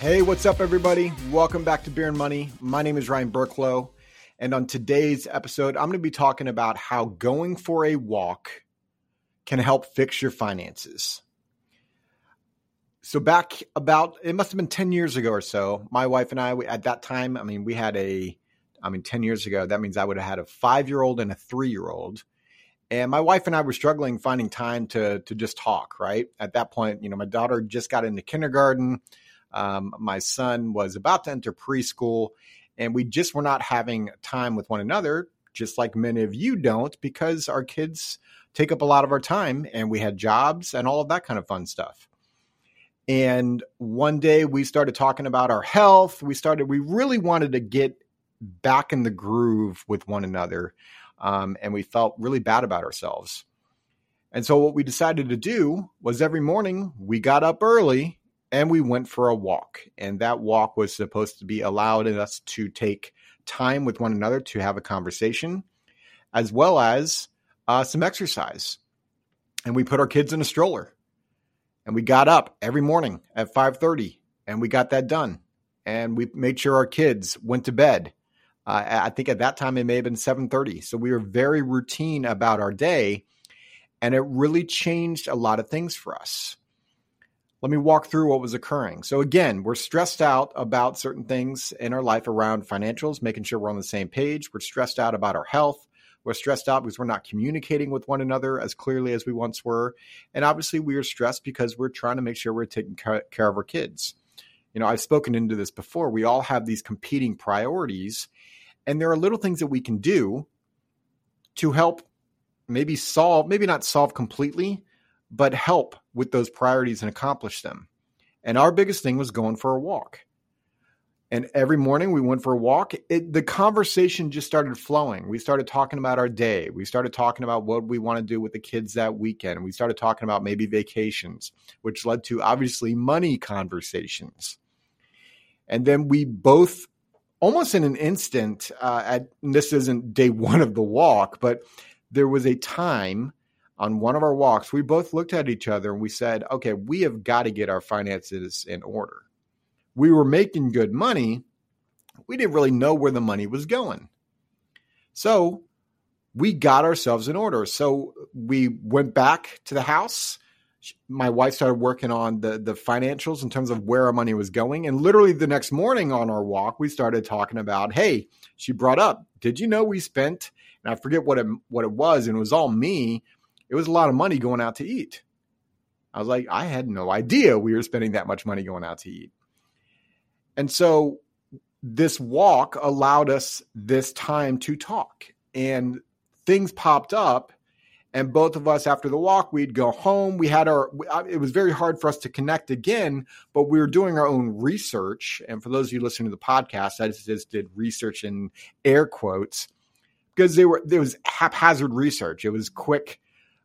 Hey, what's up, everybody? Welcome back to Beer and Money. My name is Ryan Burklow, and on today's episode, I'm going to be talking about how going for a walk can help fix your finances. So back about, it must have been 10 years ago or so, my wife and I, at that time, we had 10 years ago, that means I would have had a 5-year-old and a 3-year-old. And my wife and I were struggling finding time to just talk, right? At that point, my daughter just got into kindergarten. My son was about to enter preschool, and we just were not having time with one another, just like many of you don't, because our kids take up a lot of our time and we had jobs and all of that kind of fun stuff. And one day we started talking about our health. We really wanted to get back in the groove with one another. And we felt really bad about ourselves. And so what we decided to do was every morning we got up early and we went for a walk. And that walk was supposed to be allowing us to take time with one another to have a conversation, as well as some exercise. And we put our kids in a stroller. And we got up every morning at 5:30 and we got that done. And we made sure our kids went to bed. I think at that time it may have been 7:30. So we were very routine about our day, and it really changed a lot of things for us. Let me walk through what was occurring. So again, we're stressed out about certain things in our life around financials, making sure we're on the same page. We're stressed out about our health. We're stressed out because we're not communicating with one another as clearly as we once were. And obviously we are stressed because we're trying to make sure we're taking care of our kids. I've spoken into this before. We all have these competing priorities. And there are little things that we can do to help maybe not solve completely, but help with those priorities and accomplish them. And our biggest thing was going for a walk. And every morning we went for a walk. The conversation just started flowing. We started talking about our day. We started talking about what we want to do with the kids that weekend. We started talking about maybe vacations, which led to obviously money conversations. And then we both, almost in an instant, and this isn't day one of the walk, but there was a time on one of our walks, we both looked at each other and we said, okay, we have got to get our finances in order. We were making good money. We didn't really know where the money was going. So we got ourselves in order. So we went back to the house. My wife started working on the financials in terms of where our money was going. And literally the next morning on our walk, we started talking about, hey, she brought up, did you know we spent, and I forget what it was, and it was all me. It was a lot of money going out to eat. I was like, I had no idea we were spending that much money going out to eat. And so this walk allowed us this time to talk, and things popped up. And both of us, after the walk, we'd go home. It was very hard for us to connect again, but we were doing our own research. And for those of you listening to the podcast, I just did research in air quotes because there was haphazard research. It was quick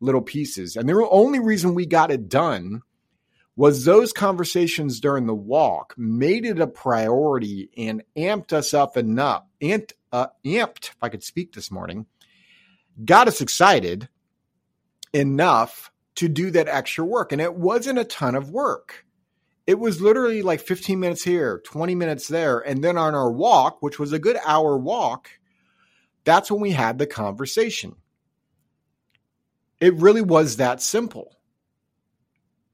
little pieces. And the only reason we got it done was those conversations during the walk made it a priority and amped us up enough. Amped, if I could speak this morning, got us excited enough to do that extra work. And it wasn't a ton of work. It was literally like 15 minutes here, 20 minutes there. And then on our walk, which was a good hour walk, that's when we had the conversation. It really was that simple.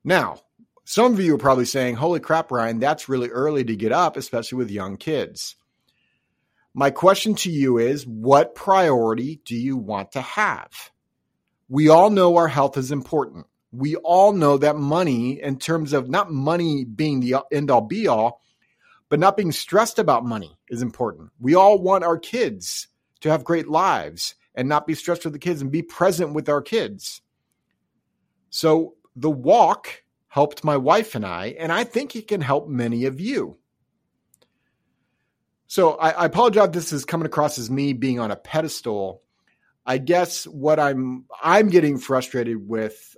Now, some of you are probably saying, holy crap, Ryan, that's really early to get up, especially with young kids. My question to you is, what priority do you want to have? We all know our health is important. We all know that money, in terms of not money being the end-all be-all, but not being stressed about money, is important. We all want our kids to have great lives and not be stressed with the kids and be present with our kids. So the walk helped my wife and I think it can help many of you. So I apologize if this is coming across as me being on a pedestal. I guess what I'm getting frustrated with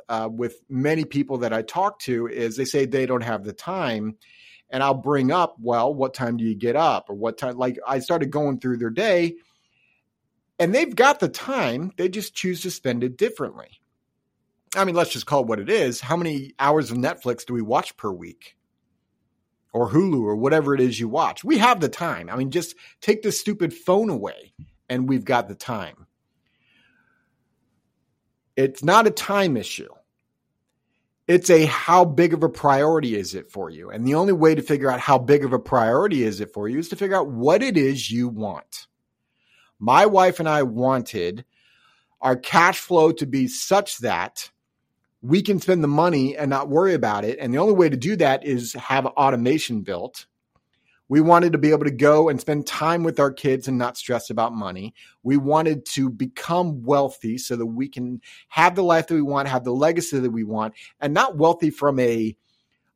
many people that I talk to is they say they don't have the time, and I'll bring up, well, what time do you get up, or what time? Like, I started going through their day, and they've got the time. They just choose to spend it differently. Let's just call it what it is. How many hours of Netflix do we watch per week, or Hulu or whatever it is you watch. We have the time. I mean, just take this stupid phone away and we've got the time. It's not a time issue. It's a how big of a priority is it for you? And the only way to figure out how big of a priority is it for you is to figure out what it is you want. My wife and I wanted our cash flow to be such that we can spend the money and not worry about it. And the only way to do that is have automation built. We wanted to be able to go and spend time with our kids and not stress about money. We wanted to become wealthy so that we can have the life that we want, have the legacy that we want, and not wealthy from a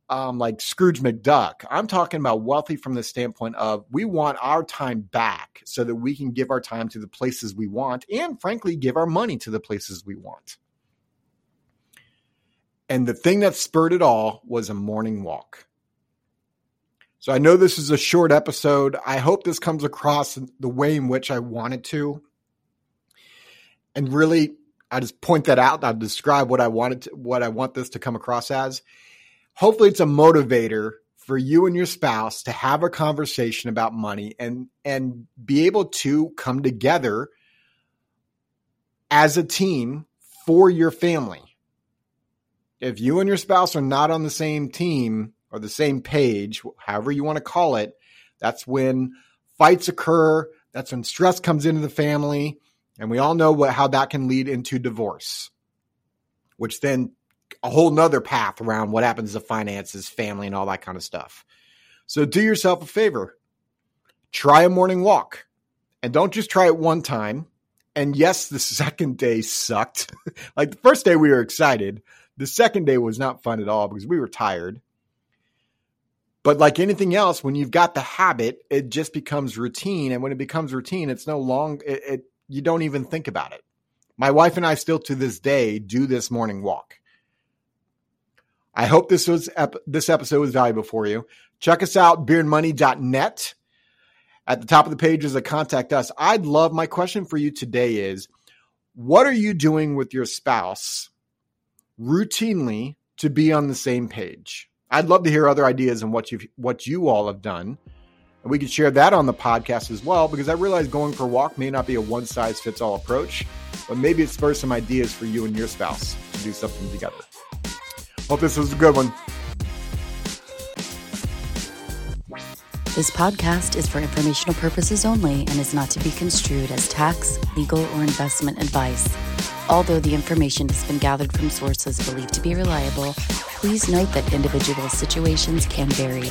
like Scrooge McDuck. I'm talking about wealthy from the standpoint of we want our time back so that we can give our time to the places we want and, frankly, give our money to the places we want. And the thing that spurred it all was a morning walk. So I know this is a short episode. I hope this comes across the way in which I want it to. And really, I just point that out. I'll describe what I want this to come across as. Hopefully it's a motivator for you and your spouse to have a conversation about money and be able to come together as a team for your family. If you and your spouse are not on the same team or the same page, however you want to call it, that's when fights occur. That's when stress comes into the family. And we all know how that can lead into divorce, which then a whole nother path around what happens to finances, family, and all that kind of stuff. So do yourself a favor. Try a morning walk. And don't just try it one time. And yes, the second day sucked. Like the first day we were excited. The second day was not fun at all because we were tired. But like anything else, when you've got the habit, it just becomes routine. And when it becomes routine, it's no long, you don't even think about it. My wife and I still to this day do this morning walk. I hope this episode was valuable for you. Check us out, beerandmoney.net. At the top of the page is a contact us. My question for you today is, what are you doing with your spouse routinely to be on the same page? I'd love to hear other ideas on what you all have done. And we could share that on the podcast as well, because I realize going for a walk may not be a one-size-fits-all approach, but maybe it spurs some ideas for you and your spouse to do something together. Hope this was a good one. This podcast is for informational purposes only and is not to be construed as tax, legal, or investment advice. Although the information has been gathered from sources believed to be reliable, please note that individual situations can vary.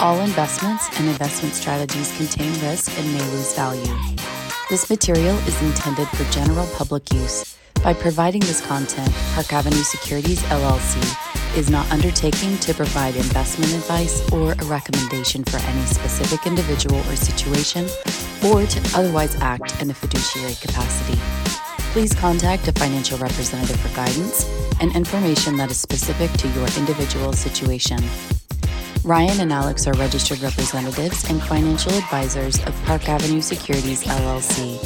All investments and investment strategies contain risk and may lose value. This material is intended for general public use. By providing this content, Park Avenue Securities, LLC, is not undertaking to provide investment advice or a recommendation for any specific individual or situation, or to otherwise act in a fiduciary capacity. Please contact a financial representative for guidance and information that is specific to your individual situation. Ryan and Alex are registered representatives and financial advisors of Park Avenue Securities, LLC.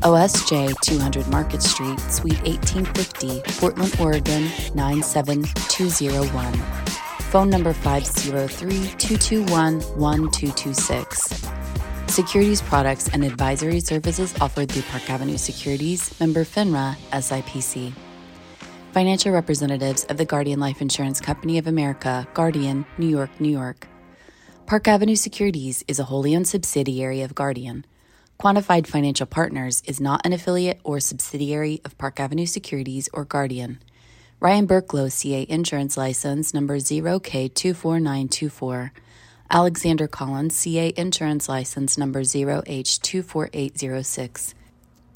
OSJ 200 Market Street, Suite 1850, Portland, Oregon, 97201. Phone number 503-221-1226. Securities products and advisory services offered through Park Avenue Securities, member FINRA, SIPC. Financial representatives of the Guardian Life Insurance Company of America, Guardian, New York, New York. Park Avenue Securities is a wholly owned subsidiary of Guardian. Quantified Financial Partners is not an affiliate or subsidiary of Park Avenue Securities or Guardian. Ryan Burklow, CA Insurance License number 0K24924. Alexander Collins, CA Insurance License number 0H24806.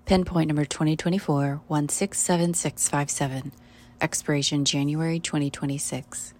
Pinpoint number 2024-167657. Expiration January 2026.